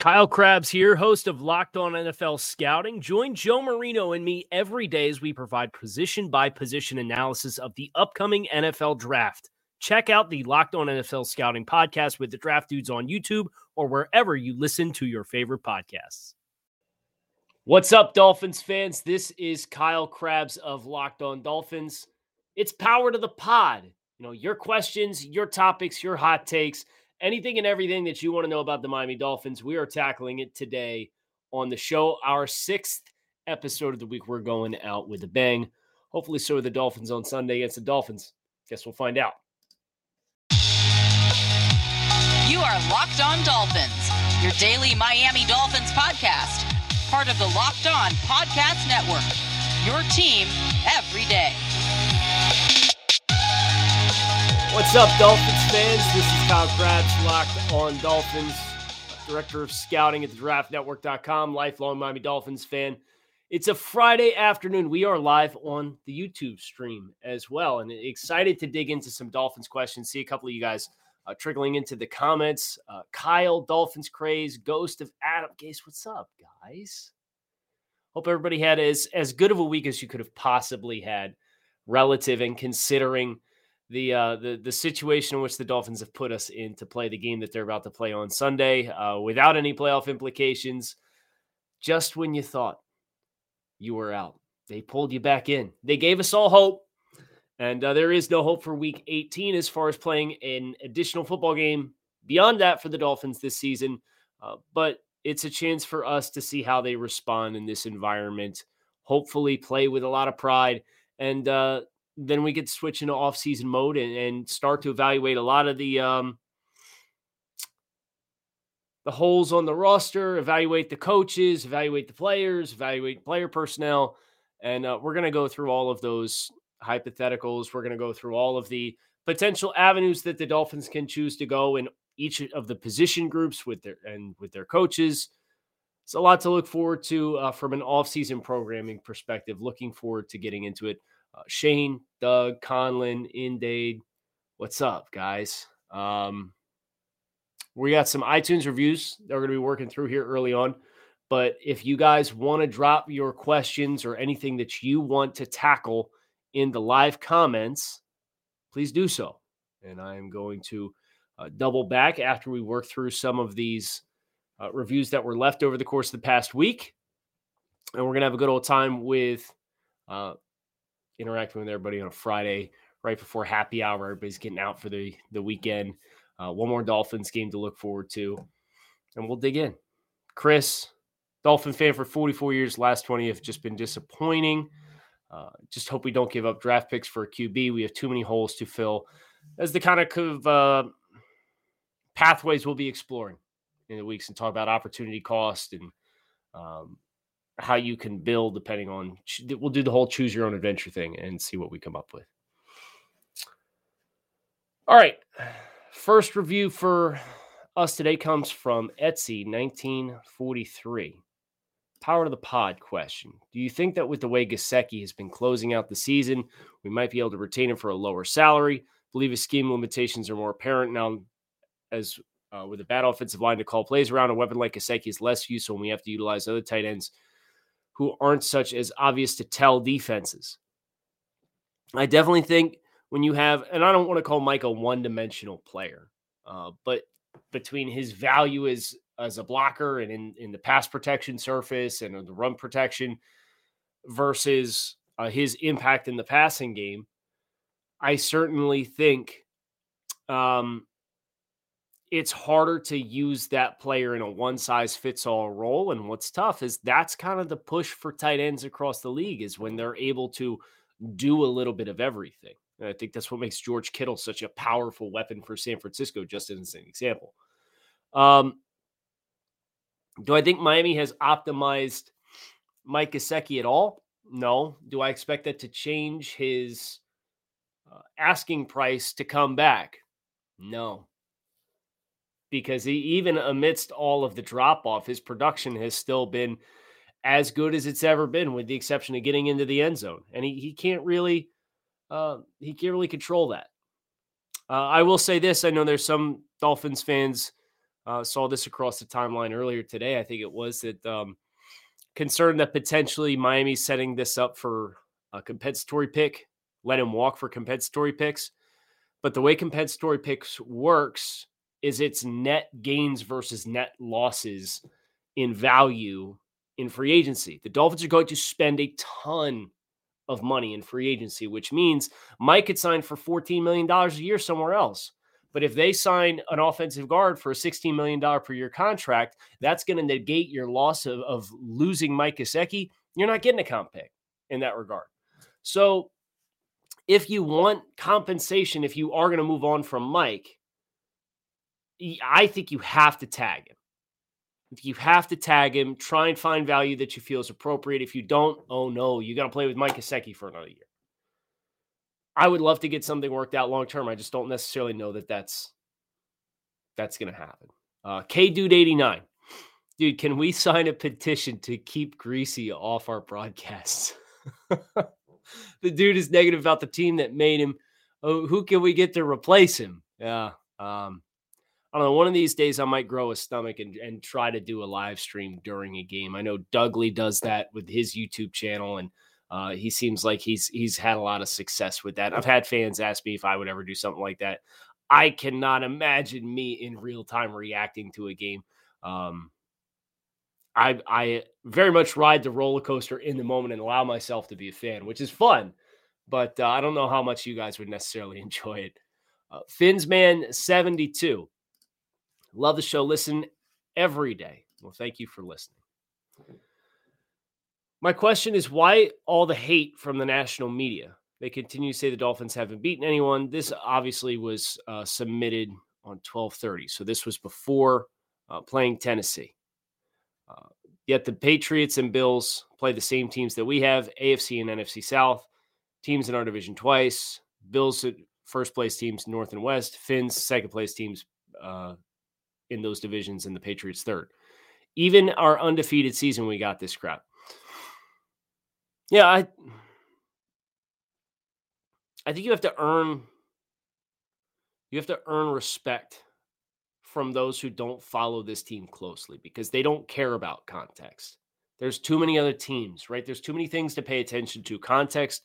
Kyle Crabbs here, host of Locked On NFL Scouting. Join Joe Marino and me every day as we provide position-by-position analysis of the upcoming NFL Draft. Check out the Locked On NFL Scouting podcast with the Draft Dudes on YouTube or wherever you listen to your favorite podcasts. What's up, Dolphins fans? This is Kyle Crabbs of Locked On Dolphins. It's power to the pod. You know, your questions, your topics, your hot takes. Anything and everything that you want to know about the Miami Dolphins, we are tackling it today on the show. Our 6th episode of the week, we're going out with a bang. Hopefully so are the Dolphins on Sunday against the Dolphins. Guess we'll find out. You are Locked On Dolphins, your daily Miami Dolphins podcast, part of the Locked On Podcast Network, your team every day. What's up, Dolphins fans? This is Kyle Crabbs, Locked On Dolphins, Director of Scouting at thedraftnetwork.com, lifelong Miami Dolphins fan. It's a Friday afternoon. We are live on the YouTube stream as well, and excited to dig into some Dolphins questions. See a couple of you guys trickling into the comments. Kyle, Dolphins Craze, Ghost of Adam Gase. What's up, guys? Hope everybody had as good of a week as you could have possibly had, relative and considering the situation in which the Dolphins have put us in to play the game that they're about to play on Sunday without any playoff implications. Just when you thought you were out, they pulled you back in. They gave us all hope, and there is no hope for Week 18 as far as playing an additional football game beyond that for the Dolphins this season, but it's a chance for us to see how they respond in this environment, hopefully play with a lot of pride, and then we could switch into off-season mode and start to evaluate a lot of the holes on the roster, evaluate the coaches, evaluate the players, evaluate player personnel. And we're going to go through all of those hypotheticals. We're going to go through all of the potential avenues that the Dolphins can choose to go in each of the position groups with their coaches. It's a lot to look forward to from an off-season programming perspective. Looking forward to getting into it. Shane, Doug, Conlon, Indade, what's up, guys? We got some iTunes reviews that we're going to be working through here early on. But if you guys want to drop your questions or anything that you want to tackle in the live comments, please do so. And I am going to double back after we work through some of these reviews that were left over the course of the past week. And we're going to have a good old time with interacting with everybody on a Friday right before happy hour. Everybody's getting out for the weekend. One more Dolphins game to look forward to, and we'll dig in. Chris, Dolphin fan for 44 years. Last 20 have just been disappointing. Just hope we don't give up draft picks for a QB. We have too many holes to fill. That's the kind of pathways we'll be exploring in the weeks and talk about opportunity cost and how you can build depending on, we'll do the whole choose your own adventure thing and see what we come up with. All right. First review for us today comes from Etsy 1943. Power to the pod question. Do you think that with the way Gesicki has been closing out the season, we might be able to retain him for a lower salary? Believe his scheme limitations are more apparent now as with a bad offensive line to call plays around. A weapon like Gesicki is less useful when we have to utilize other tight ends who aren't such as obvious to tell defenses. I definitely think when you have, and I don't want to call Mike a one-dimensional player, but between his value as a blocker and in the pass protection surface and the run protection versus his impact in the passing game, I certainly think it's harder to use that player in a one-size-fits-all role. And what's tough is that's kind of the push for tight ends across the league is when they're able to do a little bit of everything. And I think that's what makes George Kittle such a powerful weapon for San Francisco, just as an example. Do I think Miami has optimized Mike Gesicki at all? No. Do I expect that to change his asking price to come back? No. Because even amidst all of the drop-off, his production has still been as good as it's ever been, with the exception of getting into the end zone. And he can't really control that. I will say this. I know there's some Dolphins fans saw this across the timeline earlier today. I think it was that concerned that potentially Miami's setting this up for a compensatory pick, let him walk for compensatory picks. But the way compensatory picks works is it's net gains versus net losses in value in free agency. The Dolphins are going to spend a ton of money in free agency, which means Mike could sign for $14 million a year somewhere else. But if they sign an offensive guard for a $16 million per year contract, that's going to negate your loss of losing Mike Gesicki. You're not getting a comp pick in that regard. So if you want compensation, if you are going to move on from Mike, I think you have to tag him. You have to tag him, try and find value that you feel is appropriate. If you don't, oh no, you got to play with Mike Gesicki for another year. I would love to get something worked out long-term. I just don't necessarily know that that's going to happen. K-Dude 89. Dude, can we sign a petition to keep Greasy off our broadcasts? The dude is negative about the team that made him. Oh, who can we get to replace him? Yeah. I don't know. One of these days I might grow a stomach and try to do a live stream during a game. I know Dougley does that with his YouTube channel, and he seems like he's had a lot of success with that. I've had fans ask me if I would ever do something like that. I cannot imagine me in real time reacting to a game. I very much ride the roller coaster in the moment and allow myself to be a fan, which is fun, but I don't know how much you guys would necessarily enjoy it. Finsman 72. Love the show. Listen every day. Well, thank you for listening. My question is, why all the hate from the national media? They continue to say the Dolphins haven't beaten anyone. This obviously was submitted on 12/30, so this was before playing Tennessee. Yet the Patriots and Bills play the same teams that we have, AFC and NFC South, teams in our division twice, Bills first-place teams North and West, Finns second-place teams in those divisions, and the Patriots third. Even our undefeated season, we got this crap. Yeah, I think you have to earn respect from those who don't follow this team closely, because they don't care about context. There's too many other teams, right? There's too many things to pay attention to. Context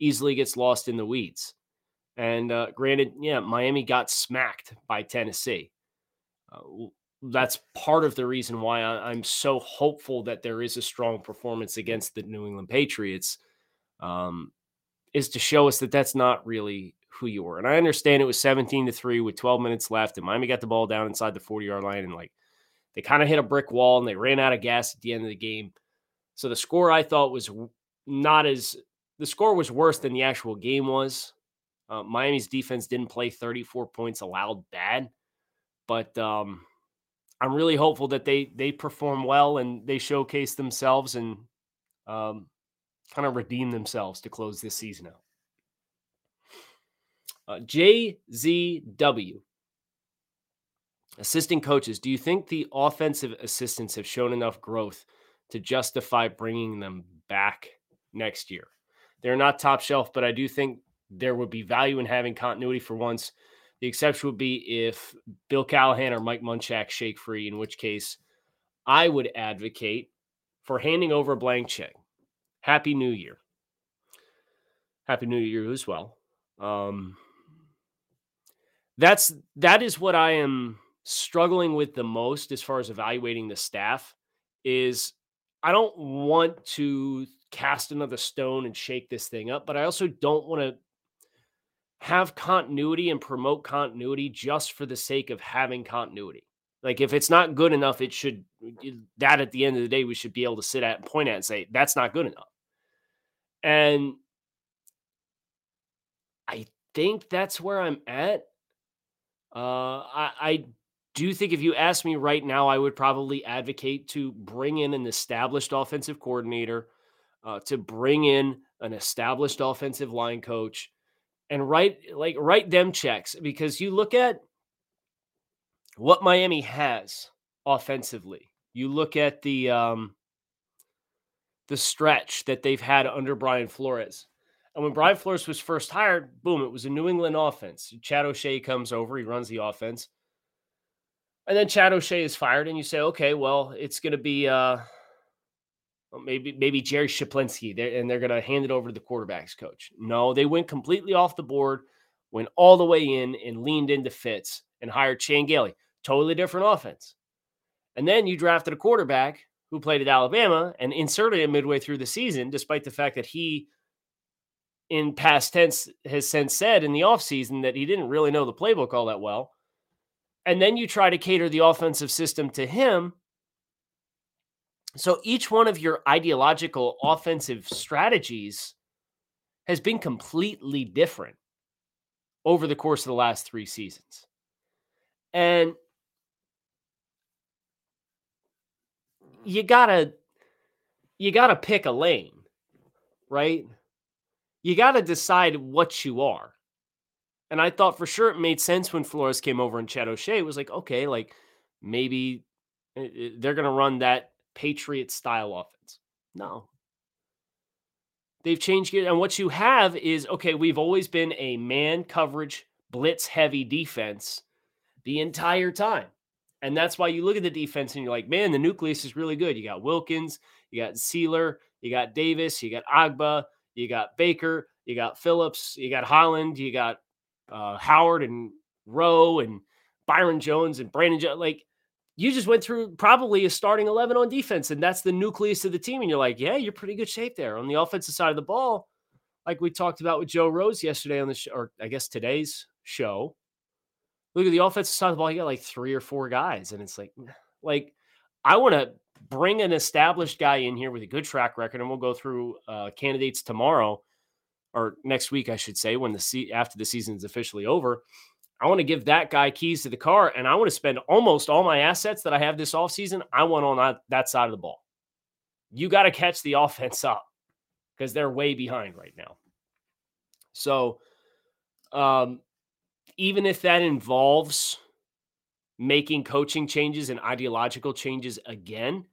easily gets lost in the weeds. And granted, yeah, Miami got smacked by Tennessee. That's part of the reason why I'm so hopeful that there is a strong performance against the New England Patriots, is to show us that that's not really who you were. And I understand it was 17-3 with 12 minutes left, and Miami got the ball down inside the 40-yard line, and like they kind of hit a brick wall and they ran out of gas at the end of the game. So the score I thought was the score was worse than the actual game was. Miami's defense didn't play 34 points allowed bad. But I'm really hopeful that they perform well and they showcase themselves and kind of redeem themselves to close this season out. JZW. Assistant coaches, do you think the offensive assistants have shown enough growth to justify bringing them back next year? They're not top shelf, but I do think there would be value in having continuity for once. The exception would be if Bill Callahan or Mike Munchak shake free, in which case I would advocate for handing over a blank check. Happy New Year. Happy New Year as well. That is what I am struggling with the most as far as evaluating the staff is I don't want to cast another stone and shake this thing up, but I also don't want to have continuity and promote continuity just for the sake of having continuity. Like if it's not good enough, it should that at the end of the day, we should be able to sit at and point at and say, that's not good enough. And think that's where I'm at. I do think if you ask me right now, I would probably advocate to bring in an established offensive coordinator, to bring in an established offensive line coach, and write them checks, because you look at what Miami has offensively. You look at the stretch that they've had under Brian Flores. And when Brian Flores was first hired, boom, it was a New England offense. Chad O'Shea comes over, he runs the offense. And then Chad O'Shea is fired, and you say, okay, well, it's going to be maybe Jerry Schaplinsky, and they're going to hand it over to the quarterbacks coach. No, they went completely off the board, went all the way in, and leaned into Fitz and hired Chan Gailey. Totally different offense. And then you drafted a quarterback who played at Alabama and inserted him midway through the season, despite the fact that he, in past tense, has since said in the offseason that he didn't really know the playbook all that well. And then you try to cater the offensive system to him. So each one of your ideological offensive strategies has been completely different over the course of the last three seasons. And you gotta pick a lane, right? You gotta decide what you are. And I thought for sure it made sense when Flores came over and Chad O'Shea was like, okay, like maybe they're going to run that Patriot style offense. No. They've changed it. And what you have is, okay, we've always been a man coverage, blitz heavy defense the entire time. And that's why you look at the defense and you're like, man, the nucleus is really good. You got Wilkins, you got Sealer, you got Davis, you got Agba, you got Baker, you got Phillips, you got Holland, you got Howard and Rowe and Byron Jones and Brandon Jones. Like, you just went through probably a starting 11 on defense, and that's the nucleus of the team. And you're like, yeah, you're pretty good shape there. On the offensive side of the ball, like we talked about with Joe Rose yesterday on the show, or I guess today's show, look at the offensive side of the ball, you got like three or four guys. And it's like I want to bring an established guy in here with a good track record, and we'll go through candidates tomorrow. Or next week, I should say, when after the season is officially over. I want to give that guy keys to the car, and I want to spend almost all my assets that I have this offseason, I want on that side of the ball. You got to catch the offense up because they're way behind right now. So even if that involves making coaching changes and ideological changes again,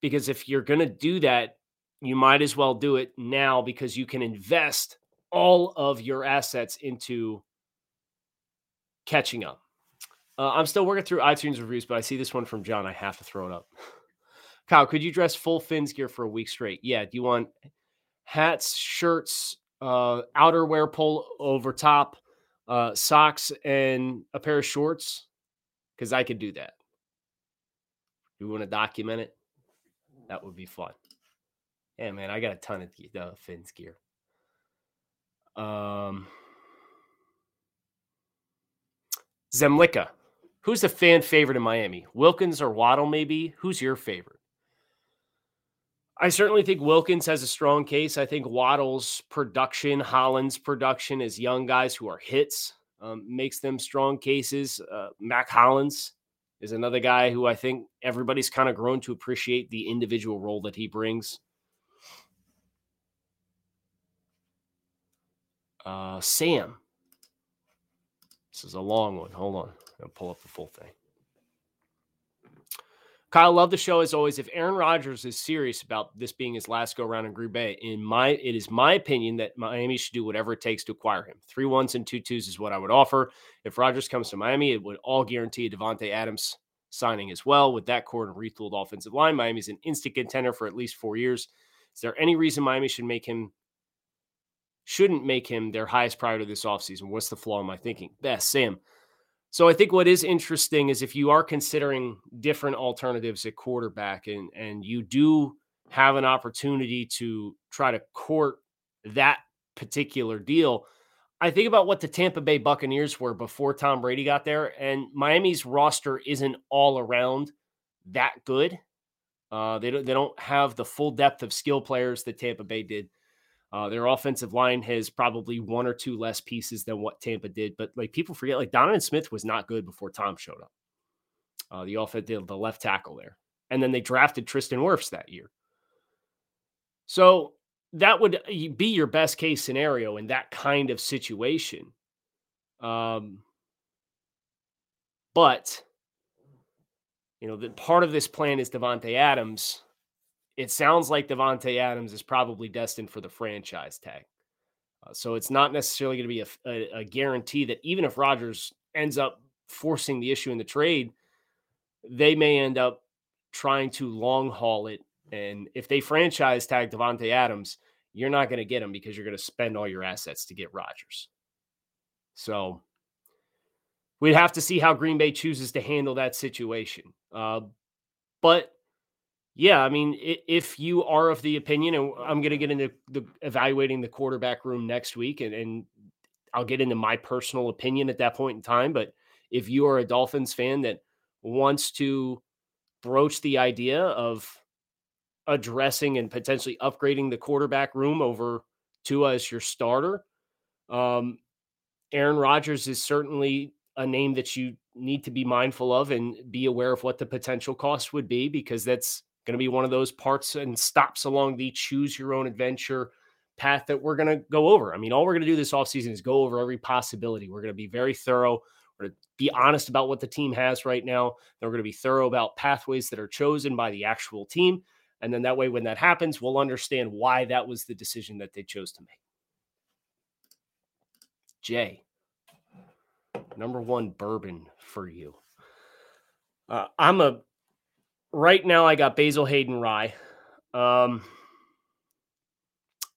because if you're going to do that, you might as well do it now, because you can invest all of your assets into catching up. I'm still working through iTunes reviews, but I see this one from John. I have to throw it up. Kyle, could you dress full Fins gear for a week straight? Yeah. Do you want hats, shirts, outerwear pull over top, socks, and a pair of shorts? Because I could do that. You want to document it? That would be fun. Yeah, man, I got a ton of Fins gear. Zemlicka, who's the fan favorite in Miami? Wilkins or Waddle, maybe? Who's your favorite? I certainly think Wilkins has a strong case. I think Waddle's production, Holland's production as young guys who are hits, makes them strong cases. Mac Hollins is another guy who I think everybody's kind of grown to appreciate the individual role that he brings. Sam. This is a long one. Hold on. I'll pull up the full thing. Kyle, love the show as always. If Aaron Rodgers is serious about this being his last go round in Green Bay, it is my opinion that Miami should do whatever it takes to acquire him. 3 ones and 2 twos is what I would offer. If Rodgers comes to Miami, it would all guarantee a Devonte Adams signing as well. With that core and retooled offensive line, Miami's an instant contender for at least 4 years. Is there any reason Miami shouldn't make him their highest priority this offseason? What's the flaw in my thinking? Best, Sam. So I think what is interesting is if you are considering different alternatives at quarterback and you do have an opportunity to try to court that particular deal, I think about what the Tampa Bay Buccaneers were before Tom Brady got there, and Miami's roster isn't all around that good. They don't have the full depth of skill players that Tampa Bay did. Their offensive line has probably one or two less pieces than what Tampa did, but like people forget, like Donovan Smith was not good before Tom showed up. The offense did the left tackle there, and then they drafted Tristan Wirfs that year. So that would be your best case scenario in that kind of situation. But you know, the part of this plan is Devonte Adams. It sounds like Devonte Adams is probably destined for the franchise tag. So it's not necessarily going to be a guarantee that even if Rodgers ends up forcing the issue in the trade, they may end up trying to long haul it. And if they franchise tag Devonte Adams, you're not going to get him because you're going to spend all your assets to get Rodgers. So we'd have to see how Green Bay chooses to handle that situation. But yeah, I mean, if you are of the opinion, and I'm going to get into the evaluating the quarterback room next week, and I'll get into my personal opinion at that point in time. But if you are a Dolphins fan that wants to broach the idea of addressing and potentially upgrading the quarterback room over Tua as your starter, Aaron Rodgers is certainly a name that you need to be mindful of and be aware of what the potential cost would be, because that's going to be one of those parts and stops along the choose your own adventure path that we're going to go over. I mean, all we're going to do this offseason is go over every possibility. We're going to be very thorough. We're going to be honest about what the team has right now. Then we're going to be thorough about pathways that are chosen by the actual team. And then that way, when that happens, we'll understand why that was the decision that they chose to make. Jay, number one bourbon for you. Right now I got Basil Hayden Rye. I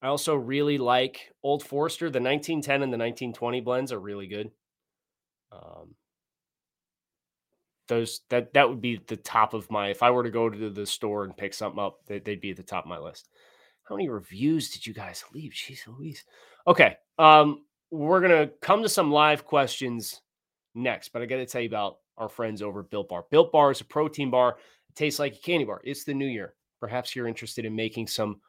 also really like Old Forester. The 1910 and the 1920 blends are really good. That would be the top of my, if I were to go to the store and pick something up, they'd be at the top of my list. How many reviews did you guys leave? Jeez Louise. Okay. We're going to come to some live questions next, but I got to tell you about our friends over at Built Bar. Built Bar is a protein bar. It tastes like a candy bar. It's the new year. Perhaps you're interested in making some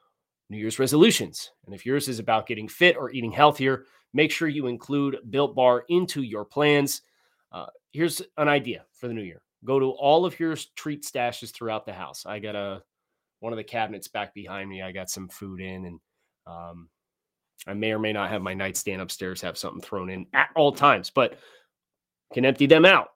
New Year's resolutions. And if yours is about getting fit or eating healthier, make sure you include Built Bar into your plans. Here's an idea for the new year. Go to all of your treat stashes throughout the house. I got one of the cabinets back behind me. I got some food in, and I may or may not have my nightstand upstairs, have something thrown in at all times, but can empty them out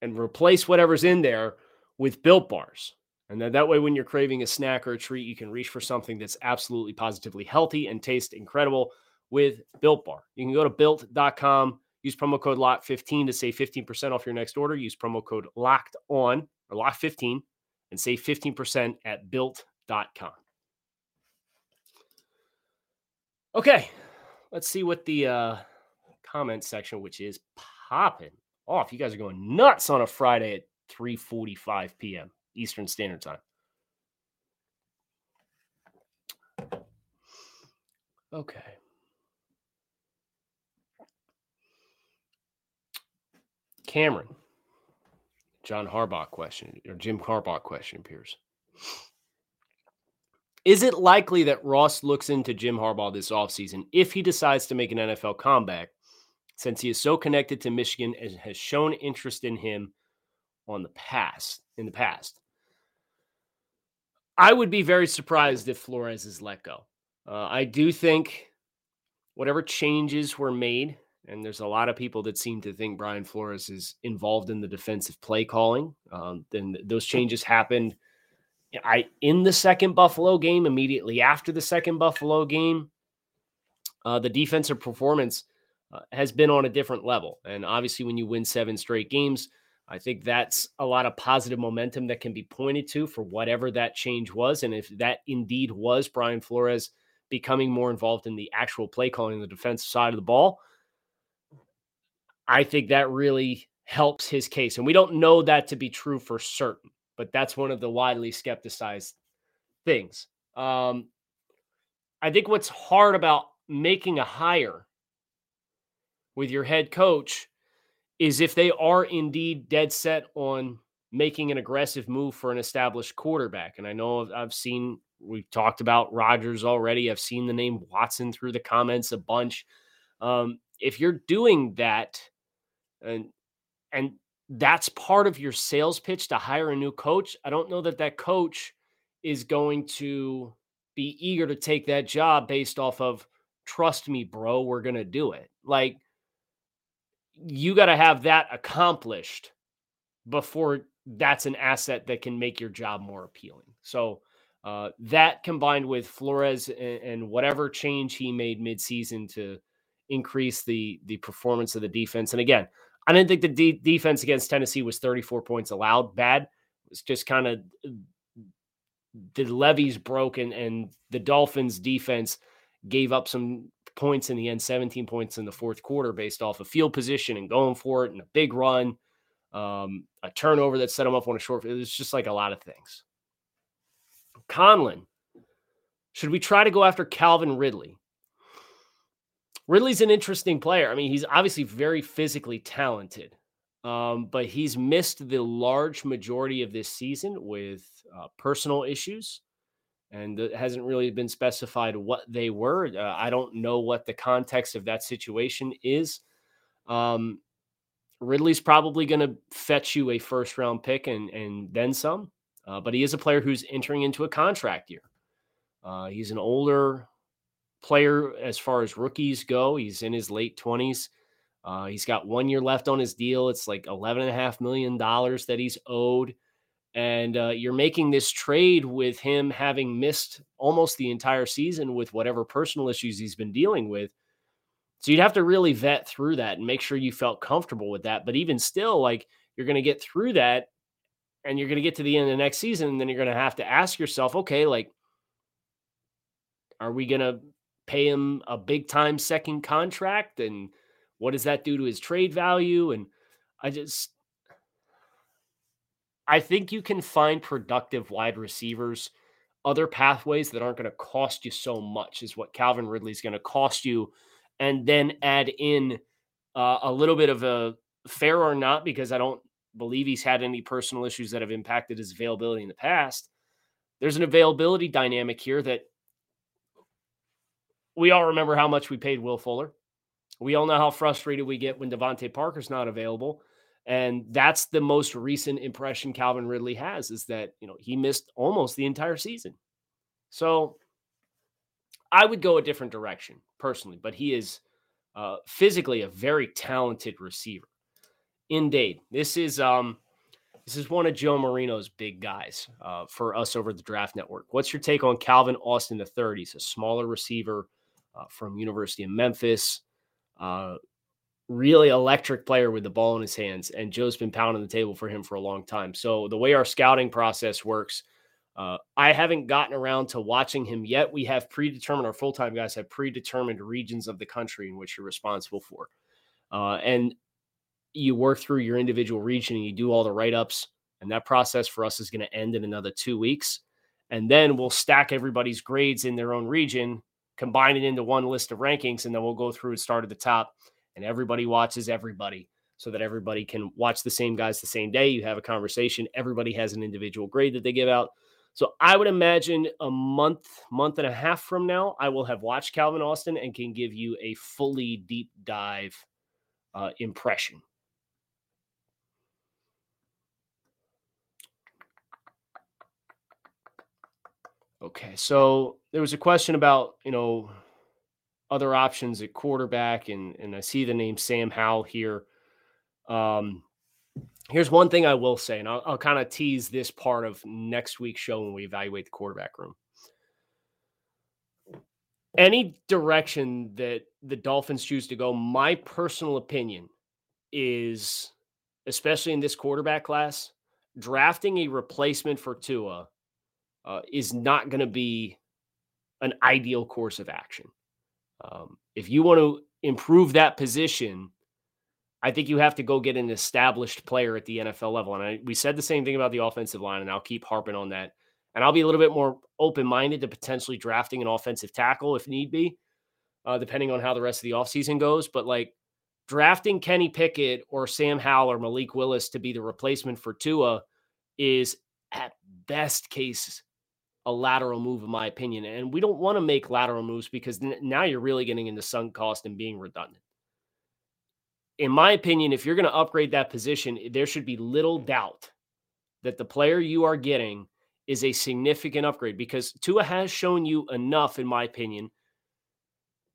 and replace whatever's in there with Built Bars. And that way, when you're craving a snack or a treat, you can reach for something that's absolutely positively healthy and tastes incredible with Built Bar. You can go to built.com, use promo code LOCK15 to save 15% off your next order. Use promo code LOCKED ON or LOCK15 and save 15% at built.com. Okay, let's see what the comment section, which is popping off. You guys are going nuts on a Friday at 3:45 p.m. Eastern Standard Time. Okay. Cameron, John Harbaugh question, or Jim Harbaugh question appears. Is it likely that Ross looks into Jim Harbaugh this offseason if he decides to make an NFL comeback, since he is so connected to Michigan and has shown interest in him in the past? I would be very surprised if Flores is let go. I do think whatever changes were made, and there's a lot of people that seem to think Brian Flores is involved in the defensive play calling, then those changes happened in the second Buffalo game, immediately after the second Buffalo game. The defensive performance has been on a different level. And obviously when you win 7 straight games, I think that's a lot of positive momentum that can be pointed to for whatever that change was. And if that indeed was Brian Flores becoming more involved in the actual play calling on the defensive side of the ball, I think that really helps his case. And we don't know that to be true for certain, but that's one of the widely skepticized things. I think what's hard about making a hire with your head coach is if they are indeed dead set on making an aggressive move for an established quarterback. And I know I've seen We've talked about Rodgers already. I've seen the name Watson through the comments a bunch. If you're doing that, and that's part of your sales pitch to hire a new coach, I don't know that that coach is going to be eager to take that job based off of, trust me, bro, we're going to do it. Like, you got to have that accomplished before that's an asset that can make your job more appealing. So that combined with Flores and whatever change he made midseason to increase the performance of the defense. And again, I didn't think the defense against Tennessee was 34 points allowed bad. It's just kind of the levees broke and the Dolphins defense gave up some points in the end, 17 points in the fourth quarter based off of field position and going for it and a big run, a turnover that set them up on a short. It was just like a lot of things. Conlon, should we try to go after Calvin Ridley? Ridley's an interesting player. I mean, he's obviously very physically talented, but he's missed the large majority of this season with personal issues, and it hasn't really been specified what they were. I don't know what the context of that situation is. Ridley's probably going to fetch you a first-round pick and then some, but he is a player who's entering into a contract year. He's an older player as far as rookies go. He's in his late 20s. He's got 1 year left on his deal. It's like $11.5 million that he's owed. And you're making this trade with him having missed almost the entire season with whatever personal issues he's been dealing with. So you'd have to really vet through that and make sure you felt comfortable with that. But even still, like, you're going to get through that and you're going to get to the end of the next season. And then you're going to have to ask yourself, okay, like, are we going to pay him a big time second contract? And what does that do to his trade value? And I think you can find productive wide receivers, other pathways that aren't going to cost you so much is what Calvin Ridley is going to cost you. And then add in a little bit of a fair or not, because I don't believe he's had any personal issues that have impacted his availability in the past. There's an availability dynamic here that we all remember how much we paid Will Fuller. We all know how frustrated we get when Devontae Parker's not available. And that's the most recent impression Calvin Ridley has, is that, you know, he missed almost the entire season. So I would go a different direction personally, but he is physically a very talented receiver. Indeed. This is one of Joe Marino's big guys for us over the Draft Network. What's your take on Calvin Austin III? He's a smaller receiver from University of Memphis. Really electric player with the ball in his hands, and Joe's been pounding the table for him for a long time. So the way our scouting process works, I haven't gotten around to watching him yet. We have predetermined, our full-time guys have predetermined regions of the country in which you're responsible for. And you work through your individual region and you do all the write-ups, and that process for us is going to end in another 2 weeks. And then we'll stack everybody's grades in their own region, combine it into one list of rankings, and then we'll go through and start at the top, and everybody watches everybody so that everybody can watch the same guys the same day. You have a conversation. Everybody has an individual grade that they give out. So I would imagine a month and a half from now, I will have watched Calvin Austin and can give you a fully deep dive impression. Okay, so there was a question about, you know, other options at quarterback, and I see the name Sam Howell here. Here's one thing I will say, and I'll kind of tease this part of next week's show when we evaluate the quarterback room. Any direction that the Dolphins choose to go, my personal opinion is, especially in this quarterback class, drafting a replacement for Tua is not going to be an ideal course of action. If you want to improve that position, I think you have to go get an established player at the NFL level. And we said the same thing about the offensive line, and I'll keep harping on that. And I'll be a little bit more open-minded to potentially drafting an offensive tackle if need be, depending on how the rest of the offseason goes. But, like, drafting Kenny Pickett or Sam Howell or Malik Willis to be the replacement for Tua is at best case a a lateral move, in my opinion. And we don't want to make lateral moves because now you're really getting into sunk cost and being redundant. In my opinion, if you're going to upgrade that position, there should be little doubt that the player you are getting is a significant upgrade, because Tua has shown you enough, in my opinion,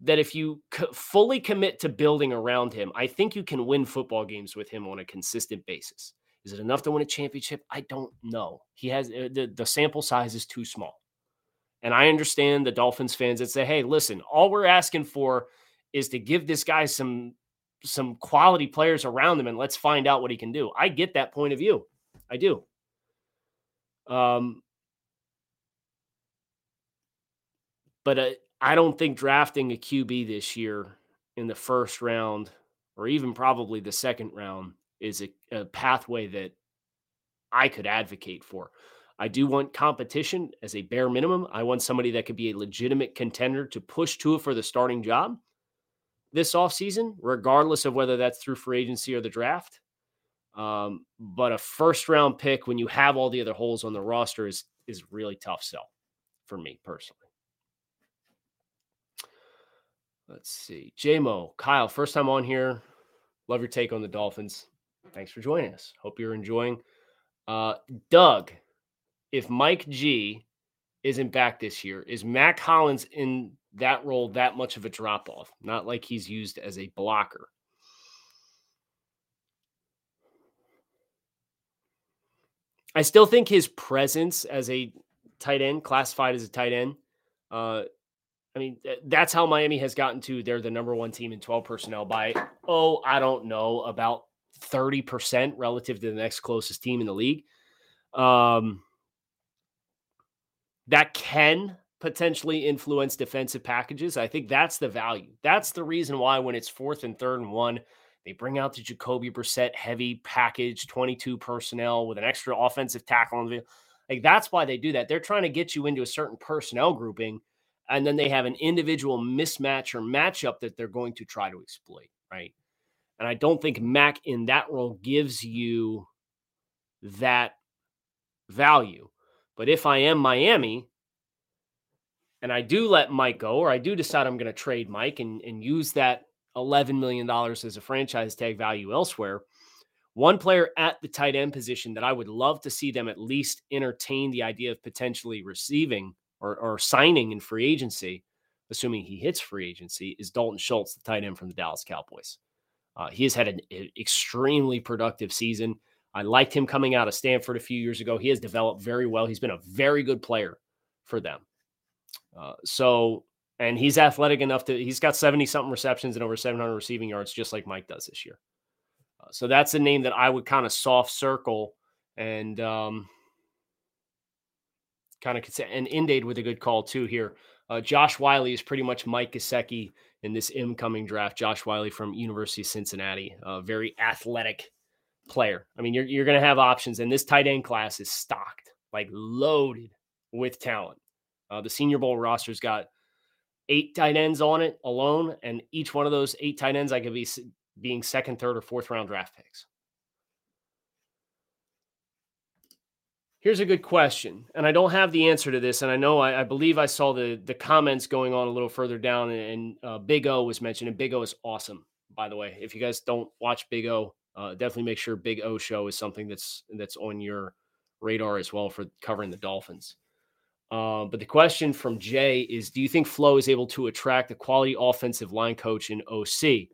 that if you fully commit to building around him, I think you can win football games with him on a consistent basis. Is it enough to win a championship? I don't know. He has the sample size is too small. And I understand the Dolphins fans that say, hey, listen, all we're asking for is to give this guy some quality players around him and let's find out what he can do. I get that point of view. I do. But I don't think drafting a QB this year in the first round or even probably the second round is a pathway that I could advocate for. I do want competition as a bare minimum. I want somebody that could be a legitimate contender to push Tua for the starting job this offseason, regardless of whether that's through free agency or the draft. But a first-round pick when you have all the other holes on the roster is really tough sell for me personally. Let's see. J-Mo, Kyle, first time on here. Love your take on the Dolphins. Thanks for joining us. Hope you're enjoying. Doug, if Mike G isn't back this year, is Mac Hollins in that role that much of a drop-off? Not like he's used as a blocker. I still think his presence as a tight end, classified as a tight end, I mean, that's how Miami has gotten to. They're the number one team in 12 personnel by, I don't know, about 30% relative to the next closest team in the league. That can potentially influence defensive packages. I think that's the value. That's the reason why when it's 4th and 3rd and 1, they bring out the Jacoby Brissett heavy package, 22 personnel with an extra offensive tackle on the field. Like, that's why they do that. They're trying to get you into a certain personnel grouping, and then they have an individual mismatch or matchup that they're going to try to exploit, right? And I don't think Mac in that role gives you that value. But if I am Miami and I do let Mike go, or I do decide I'm going to trade Mike and use that $11 million as a franchise tag value elsewhere, one player at the tight end position that I would love to see them at least entertain the idea of potentially receiving or signing in free agency, assuming he hits free agency, is Dalton Schultz, the tight end from the Dallas Cowboys. He has had an extremely productive season. I liked him coming out of Stanford a few years ago. He has developed very well. He's been a very good player for them. And he's athletic enough to, he's got 70-something receptions and over 700 receiving yards, just like Mike does this year. So that's a name that I would kind of soft circle and kind of consider, and Indade with a good call too here. Josh Wiley is pretty much Mike Gesicki in this incoming draft. Josh Wiley from University of Cincinnati, a very athletic player. I mean, you're going to have options, and this tight end class is stocked, like loaded with talent. The Senior Bowl roster's got 8 tight ends on it alone, and each one of those 8 tight ends I could be being 2nd, 3rd, or 4th round draft picks. Here's a good question, and I don't have the answer to this, and I know I believe I saw the comments going on a little further down, and Big O was mentioned, and Big O is awesome, by the way. If you guys don't watch Big O, definitely make sure Big O Show is something that's on your radar as well for covering the Dolphins. But the question from Jay is, do you think Flo is able to attract a quality offensive line coach in OC?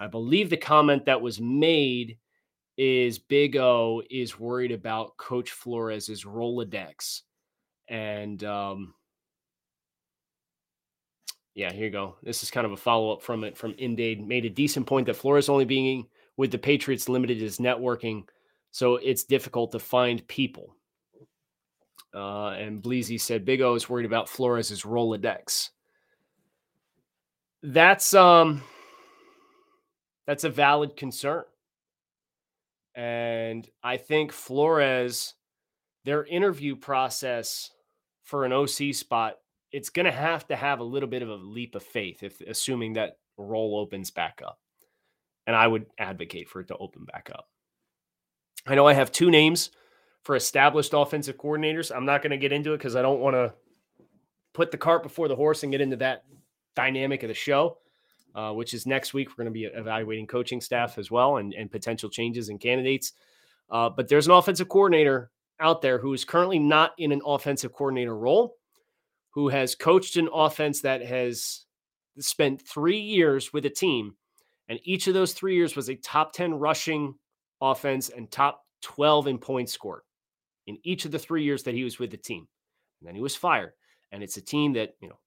I believe the comment that was made is Big O is worried about Coach Flores' Rolodex. And yeah, here you go. This is kind of a follow-up from it, from Indade. Made a decent point that Flores only being with the Patriots limited his networking, so it's difficult to find people. And Bleezy said Big O is worried about Flores' Rolodex. That's a valid concern. And I think Flores, their interview process for an OC spot, it's going to have a little bit of a leap of faith, if assuming that role opens back up. And I would advocate for it to open back up. I know I have 2 names for established offensive coordinators. I'm not going to get into it because I don't want to put the cart before the horse and get into that dynamic of the show, which is next week. We're going to be evaluating coaching staff as well and potential changes in candidates. But there's an offensive coordinator out there who is currently not in an offensive coordinator role, who has coached an offense that has spent 3 years with a team. And each of those 3 years was a top 10 rushing offense and top 12 in points scored in each of the 3 years that he was with the team. And then he was fired. And it's a team that, you know,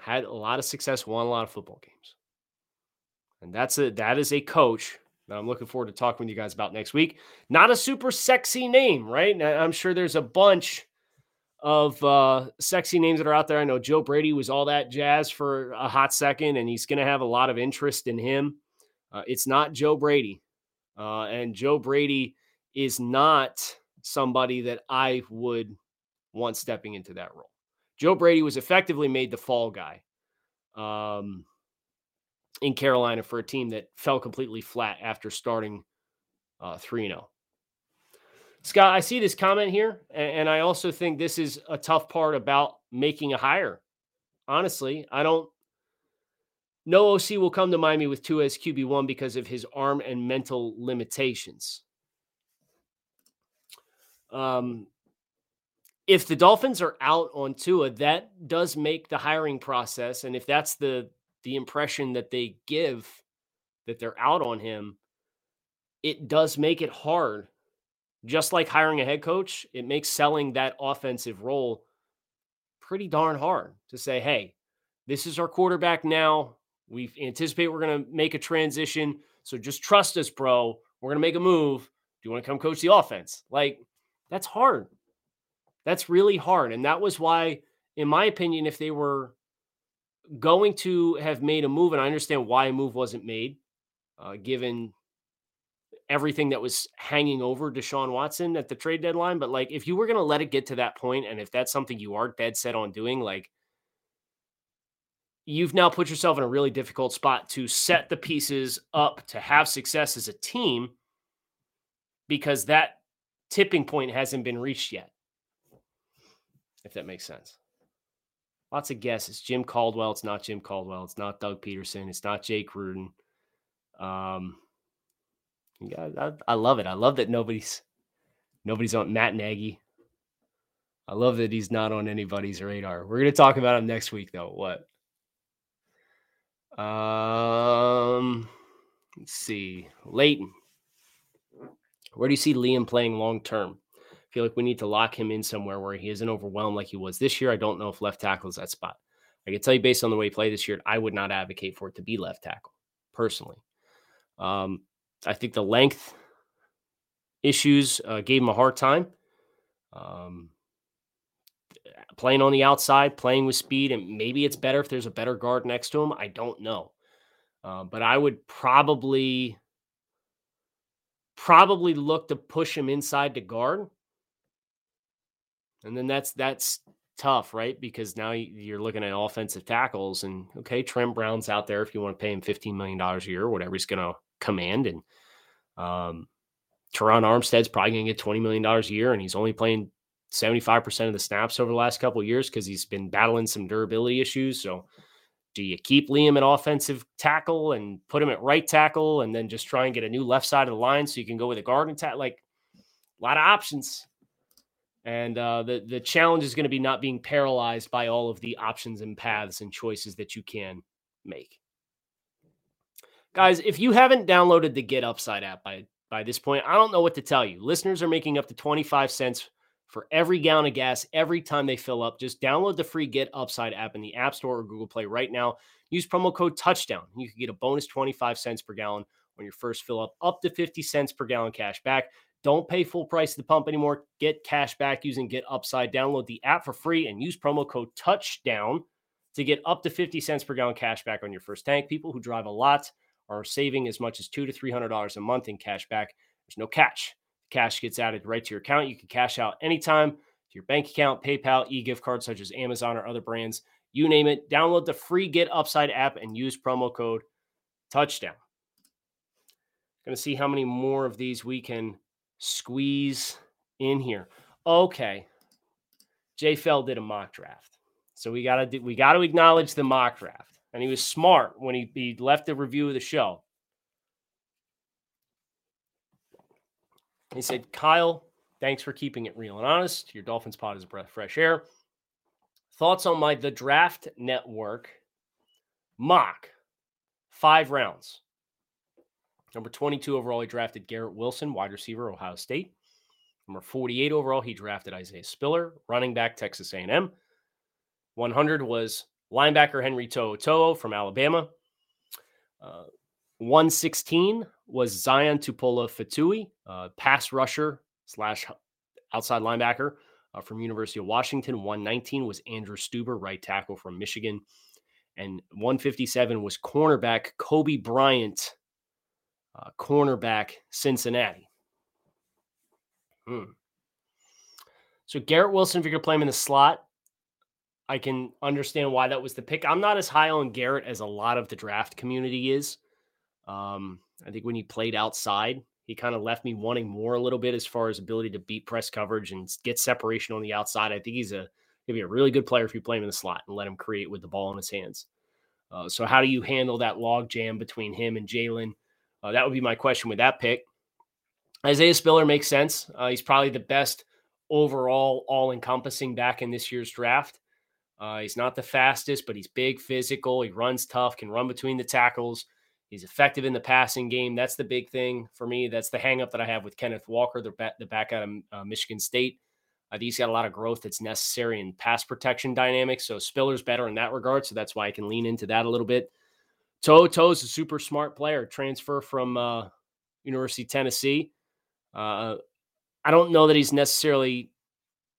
had a lot of success, won a lot of football games. And that is a coach that I'm looking forward to talking with you guys about next week. Not a super sexy name, right? And I'm sure there's a bunch of sexy names that are out there. I know Joe Brady was all that jazz for a hot second, and he's going to have a lot of interest in him. It's not Joe Brady. And Joe Brady is not somebody that I would want stepping into that role. Joe Brady was effectively made the fall guy in Carolina for a team that fell completely flat after starting 3-0. Scott, I see this comment here, and I also think this is a tough part about making a hire. Honestly, no OC will come to Miami with Tua as QB1 because of his arm and mental limitations. If the Dolphins are out on Tua, that does make the hiring process, and if that's the impression that they give that they're out on him, it does make it hard. Just like hiring a head coach, it makes selling that offensive role pretty darn hard to say, hey, this is our quarterback now. We anticipate we're going to make a transition, so just trust us, bro. We're going to make a move. Do you want to come coach the offense? Like, that's hard. That's really hard. And that was why, in my opinion, if they were going to have made a move, and I understand why a move wasn't made, given everything that was hanging over Deshaun Watson at the trade deadline. But like, if you were going to let it get to that point, and if that's something you are dead set on doing, like, you've now put yourself in a really difficult spot to set the pieces up to have success as a team, because that tipping point hasn't been reached yet. If that makes sense. Lots of guesses. Jim Caldwell. It's not Jim Caldwell. It's not Doug Peterson. It's not Jake Gruden. Yeah, I love it. I love that nobody's on Matt Nagy. I love that he's not on anybody's radar. We're going to talk about him next week, though. What? Let's see. Leighton. Where do you see Liam playing long term? I feel like we need to lock him in somewhere where he isn't overwhelmed like he was this year. I don't know if left tackle is that spot. I can tell you based on the way he played this year, I would not advocate for it to be left tackle, personally. I think the length issues gave him a hard time. Playing on the outside, playing with speed, and maybe it's better if there's a better guard next to him. I don't know. But I would probably look to push him inside to guard. And then that's tough, right? Because now you're looking at offensive tackles, and okay, Trent Brown's out there if you want to pay him $15 million a year or whatever he's going to command, and Teron Armstead's probably going to get $20 million a year, and he's only playing 75% of the snaps over the last couple of years because he's been battling some durability issues. So do you keep Liam at offensive tackle and put him at right tackle and then just try and get a new left side of the line so you can go with a guard and tackle? Like, a lot of options. And the challenge is going to be not being paralyzed by all of the options and paths and choices that you can make. Guys, if you haven't downloaded the Get Upside app by this point, I don't know what to tell you. Listeners are making up to 25 cents for every gallon of gas every time they fill up. Just download the free Get Upside app in the App Store or Google Play right now. Use promo code TOUCHDOWN. You can get a bonus 25 cents per gallon on your first fill up, up to 50 cents per gallon cash back. Don't pay full price at the pump anymore. Get cash back using Get Upside. Download the app for free and use promo code TOUCHDOWN to get up to 50 cents per gallon cash back on your first tank. People who drive a lot are saving as much as $200 to $300 a month in cash back. There's no catch. Cash gets added right to your account. You can cash out anytime to your bank account, PayPal, e-gift cards such as Amazon or other brands. You name it. Download the free Get Upside app and use promo code TOUCHDOWN. Going to see how many more of these we can squeeze in here. Okay. J. Fell did a mock draft. So we got to acknowledge the mock draft. And he was smart when he left a review of the show. He said, Kyle, thanks for keeping it real and honest. Your Dolphins pod is a breath of fresh air. Thoughts on my The Draft Network mock 5 rounds. Number 22 overall, he drafted Garrett Wilson, wide receiver, Ohio State. Number 48 overall, he drafted Isaiah Spiller, running back, Texas A&M. 100 was linebacker Henry To'o from Alabama. 116 was Zion Tupola-Fatui, pass rusher / outside linebacker from University of Washington. 119 was Andrew Stuber, right tackle from Michigan. And 157 was cornerback Kobe Bryant, cornerback Cincinnati. So Garrett Wilson, if you're going to play him in the slot, I can understand why that was the pick. I'm not as high on Garrett as a lot of the draft community is. I think when he played outside, he kind of left me wanting more a little bit as far as ability to beat press coverage and get separation on the outside. I think he'll be a really good player if you play him in the slot and let him create with the ball in his hands. So how do you handle that log jam between him and Jalen? That would be my question with that pick. Isaiah Spiller makes sense. He's probably the best overall all-encompassing back in this year's draft. He's not the fastest, but he's big, physical. He runs tough, can run between the tackles. He's effective in the passing game. That's the big thing for me. That's the hang-up that I have with Kenneth Walker, the back out of Michigan State. I think he's got a lot of growth that's necessary in pass protection dynamics, so Spiller's better in that regard, so that's why I can lean into that a little bit. To'o's a super smart player, transfer from University of Tennessee. I don't know that he's necessarily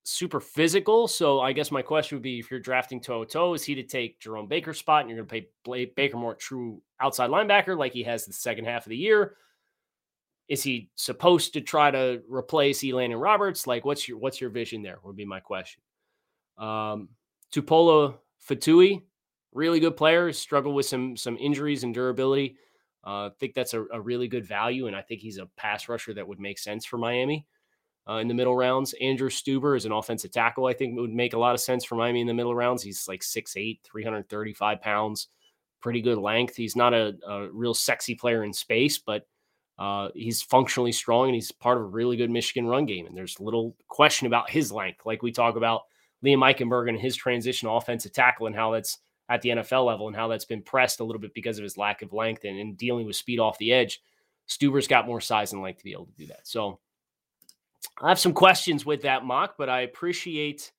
super physical, so I guess my question would be, if you're drafting To'o, is he to take Jerome Baker's spot and you're going to play Baker more true outside linebacker like he has the second half of the year? Is he supposed to try to replace Elandon Roberts? Like, what's your vision there would be my question. Tupola-Fatui, really good player, struggled with some injuries and durability. I think that's a really good value, and I think he's a pass rusher that would make sense for Miami in the middle rounds. Andrew Stuber is an offensive tackle I think would make a lot of sense for Miami in the middle rounds. He's like 6'8", 335 pounds, pretty good length. He's not a real sexy player in space, but he's functionally strong, and he's part of a really good Michigan run game, and there's little question about his length. Like we talk about Liam Eichenberg and his transition offensive tackle and how that's at the NFL level and how that's been pressed a little bit because of his lack of length and dealing with speed off the edge. Stuber's got more size and length to be able to do that. So I have some questions with that mock, but I appreciate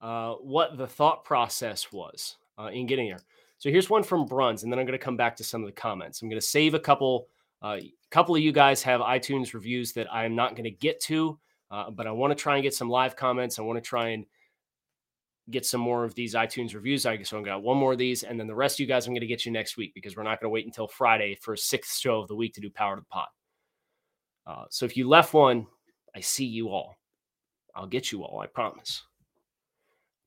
what the thought process was in getting there. So here's one from Bruns, and then I'm going to come back to some of the comments. I'm going to save a couple. Couple of you guys have iTunes reviews that I'm not going to get to, but I want to try and get some live comments. I want to try and get some more of these iTunes reviews. I guess I've got one more of these, and then the rest of you guys I'm going to get you next week, because we're not going to wait until Friday for a 6th show of the week to do Power to the Pod. So if you left one, I see you all. I'll get you all, I promise.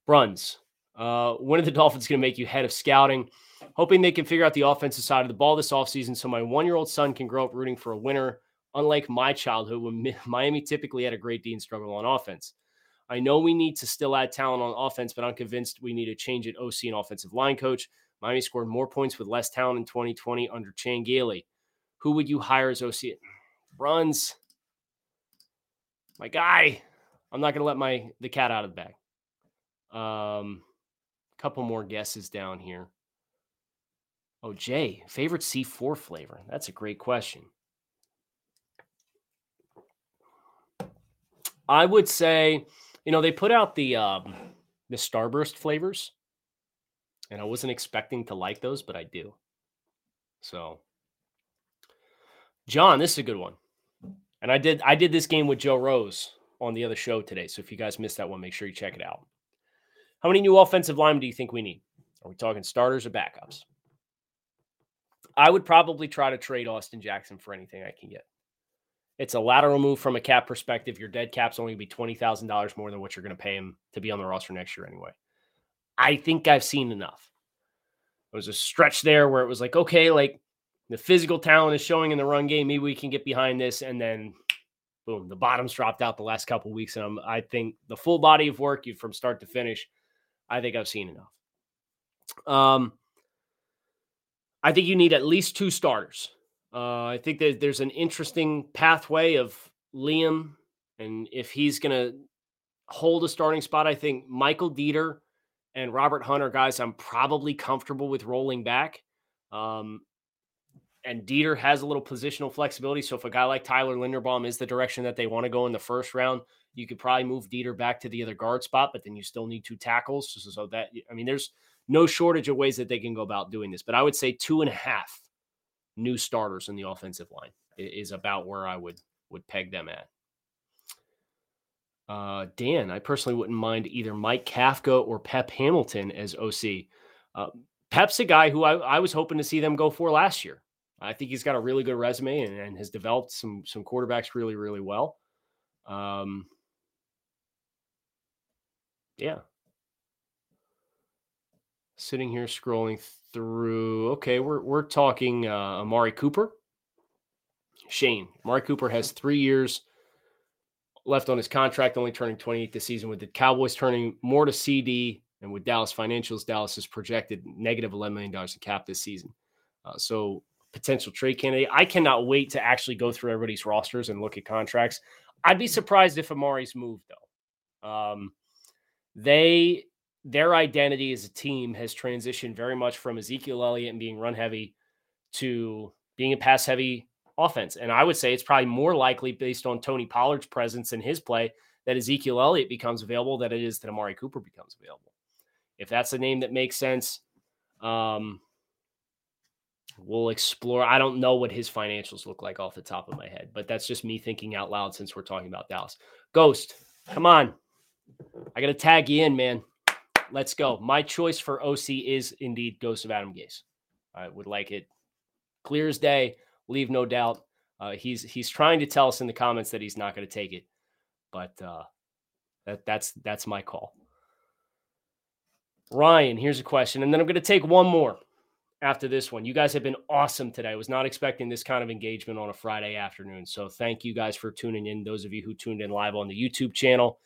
Bruns, when are the Dolphins going to make you head of scouting? Hoping they can figure out the offensive side of the ball this offseason so my 1-year-old son can grow up rooting for a winner, unlike my childhood when Miami typically had a great deal of struggle on offense. I know we need to still add talent on offense, but I'm convinced we need a change at OC and offensive line coach. Miami scored more points with less talent in 2020 under Chan Gailey. Who would you hire as OC? Bruns, my guy. I'm not going to let the cat out of the bag. Couple more guesses down here. Oh, Jay, favorite C4 flavor? That's a great question. I would say, they put out the Starburst flavors, and I wasn't expecting to like those, but I do. So, John, this is a good one. And I did this game with Joe Rose on the other show today, so if you guys missed that one, make sure you check it out. How many new offensive linemen do you think we need? Are we talking starters or backups? I would probably try to trade Austin Jackson for anything I can get. It's a lateral move from a cap perspective. Your dead cap's only going to be $20,000 more than what you're going to pay him to be on the roster next year anyway. I think I've seen enough. There was a stretch there where it was like, okay, like the physical talent is showing in the run game. Maybe we can get behind this. And then, boom, the bottom's dropped out the last couple of weeks. And I think the full body of work, you from start to finish, I think I've seen enough. I think you need at least two starters. I think that there's an interesting pathway of Liam, and if he's going to hold a starting spot, I think Michael Dieter and Robert Hunt are guys I'm probably comfortable with rolling back. And Dieter has a little positional flexibility. So if a guy like Tyler Linderbaum is the direction that they want to go in the first round, you could probably move Dieter back to the other guard spot, but then you still need two tackles. So that, I mean, there's no shortage of ways that they can go about doing this, but I would say 2.5 new starters in the offensive line is about where I would peg them at. Dan, I personally wouldn't mind either Mike Kafka or Pep Hamilton as OC. Pep's a guy who I was hoping to see them go for last year. I think he's got a really good resume and has developed some quarterbacks really, really well. Yeah. Sitting here scrolling through. Okay, we're talking Amari Cooper. Shane, Amari Cooper has 3 years left on his contract, only turning 28 this season, with the Cowboys turning more to CD, and with Dallas financials, Dallas is projected negative $11 million in cap this season. So potential trade candidate. I cannot wait to actually go through everybody's rosters and look at contracts. I'd be surprised if Amari's moved, though. Their identity as a team has transitioned very much from Ezekiel Elliott and being run heavy to being a pass heavy offense. And I would say it's probably more likely, based on Tony Pollard's presence and his play, that Ezekiel Elliott becomes available than it is that Amari Cooper becomes available. If that's a name that makes sense, we'll explore. I don't know what his financials look like off the top of my head, but that's just me thinking out loud since we're talking about Dallas. Ghost, come on. I got to tag you in, man. Let's go. My choice for OC is indeed Ghost of Adam Gase. I would like it clear as day. Leave no doubt. He's trying to tell us in the comments that he's not going to take it, but that's my call. Ryan, here's a question, and then I'm going to take one more after this one. You guys have been awesome today. I was not expecting this kind of engagement on a Friday afternoon, so thank you guys for tuning in. Those of you who tuned in live on the YouTube channel,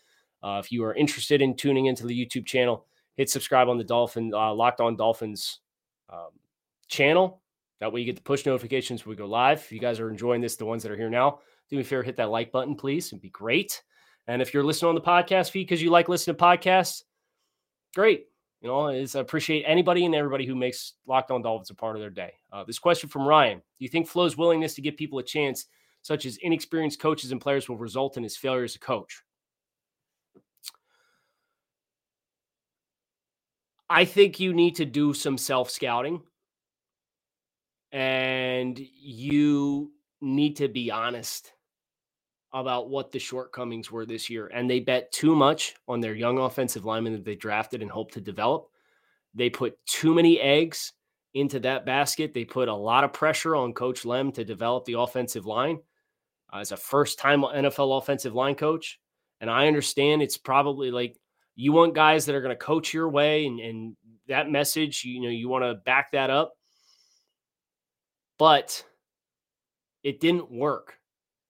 if you are interested in tuning into the YouTube channel, hit subscribe on the Locked On Dolphins channel. That way you get the push notifications when we go live. If you guys are enjoying this, the ones that are here now, do me a favor, hit that like button, please. It'd be great. And if you're listening on the podcast feed because you like listening to podcasts, great. You know, I appreciate anybody and everybody who makes Locked On Dolphins a part of their day. This question from Ryan. Do you think Flo's willingness to give people a chance, such as inexperienced coaches and players, will result in his failure as a coach? I think you need to do some self-scouting. And you need to be honest about what the shortcomings were this year. And they bet too much on their young offensive linemen that they drafted and hoped to develop. They put too many eggs into that basket. They put a lot of pressure on Coach Lem to develop the offensive line as a first-time NFL offensive line coach. And I understand it's probably like you want guys that are going to coach your way, and that message, you know, you want to back that up. But it didn't work.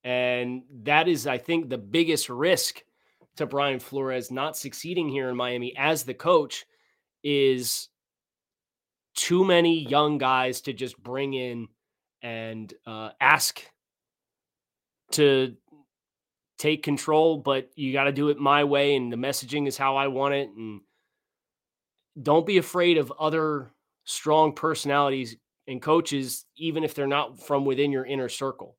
And that is, I think, the biggest risk to Brian Flores not succeeding here in Miami as the coach is too many young guys to just bring in and ask to take control, but you got to do it my way, and the messaging is how I want it. And don't be afraid of other strong personalities and coaches, even if they're not from within your inner circle.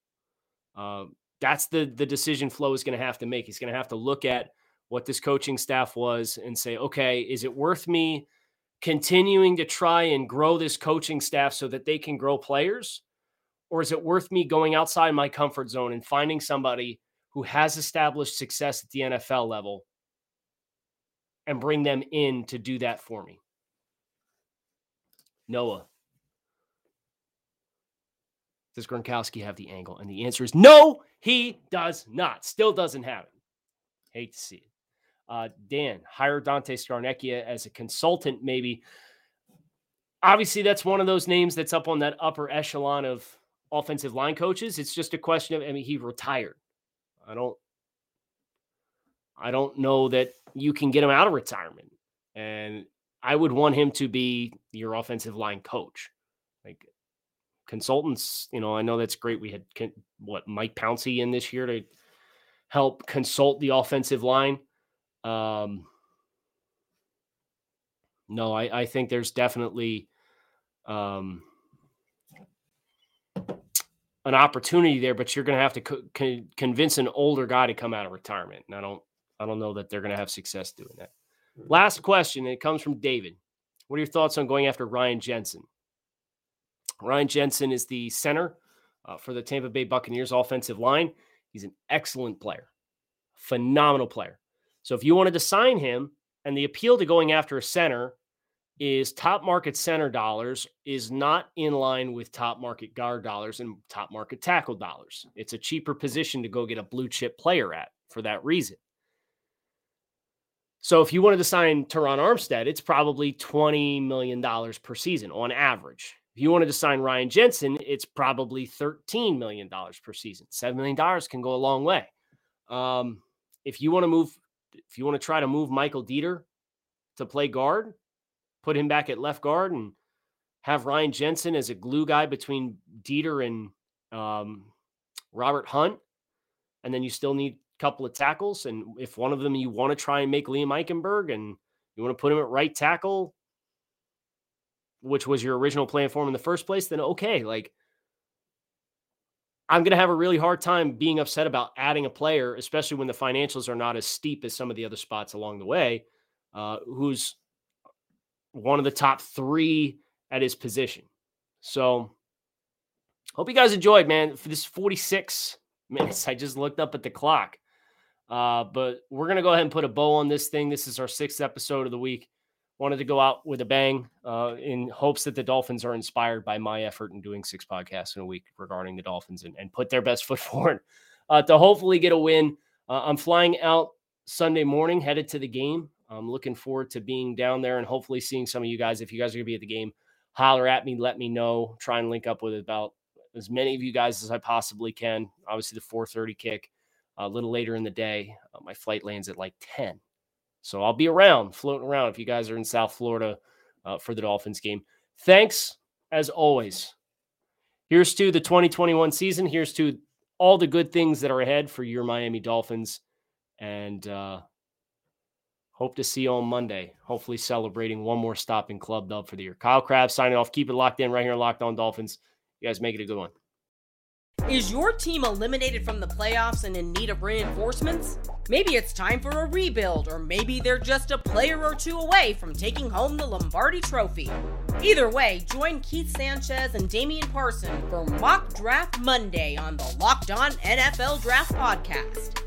That's the decision Flo is going to have to make. He's going to have to look at what this coaching staff was and say, okay, is it worth me continuing to try and grow this coaching staff so that they can grow players? Or is it worth me going outside my comfort zone and finding somebody who has established success at the NFL level and bring them in to do that for me? Noah, does Gronkowski have the angle? And the answer is no, he does not. Still doesn't have it. Hate to see it. Dan, hire Dante Scarnecchia as a consultant, maybe. Obviously, that's one of those names that's up on that upper echelon of offensive line coaches. It's just a question of, I mean, he retired. I don't know that you can get him out of retirement. And I would want him to be your offensive line coach. Like consultants, you know, I know that's great. We had Mike Pouncey in this year to help consult the offensive line. No, I think there's definitely an opportunity there, but you're going to have to convince an older guy to come out of retirement. And I don't know that they're going to have success doing that. Last question. It comes from David. What are your thoughts on going after Ryan Jensen? Ryan Jensen is the center for the Tampa Bay Buccaneers offensive line. He's an excellent player, phenomenal player. So if you wanted to sign him, and the appeal to going after a center is top market center dollars is not in line with top market guard dollars and top market tackle dollars. It's a cheaper position to go get a blue chip player at for that reason. So if you wanted to sign Teron Armstead, it's probably $20 million per season on average. If you wanted to sign Ryan Jensen, it's probably $13 million per season. $7 million can go a long way. If you want to try to move Michael Dieter to play guard, put him back at left guard and have Ryan Jensen as a glue guy between Dieter and Robert Hunt. And then you still need a couple of tackles. And if one of them, you want to try and make Liam Eichenberg and you want to put him at right tackle, which was your original plan for him in the first place, then okay. Like, I'm going to have a really hard time being upset about adding a player, especially when the financials are not as steep as some of the other spots along the way, who's one of the top three at his position. So hope you guys enjoyed, man. For this 46 minutes, I just looked up at the clock. But we're going to go ahead and put a bow on this thing. This is our 6th episode of the week. Wanted to go out with a bang in hopes that the Dolphins are inspired by my effort in doing 6 podcasts in a week regarding the Dolphins and put their best foot forward to hopefully get a win. I'm flying out Sunday morning, headed to the game. I'm looking forward to being down there and hopefully seeing some of you guys. If you guys are going to be at the game, holler at me, let me know, try and link up with about as many of you guys as I possibly can. Obviously the 4:30 kick a little later in the day. My flight lands at like 10. So I'll be around, floating around if you guys are in South Florida for the Dolphins game. Thanks, as always. Here's to the 2021 season. Here's to all the good things that are ahead for your Miami Dolphins. And hope to see you on Monday, hopefully celebrating one more stop in Club Dub for the year. Kyle Crabbs signing off. Keep it locked in right here on Locked On Dolphins. You guys make it a good one. Is your team eliminated from the playoffs and in need of reinforcements? Maybe it's time for a rebuild, or maybe they're just a player or two away from taking home the Lombardi Trophy. Either way, join Keith Sanchez and Damian Parson for Mock Draft Monday on the Locked On NFL Draft Podcast.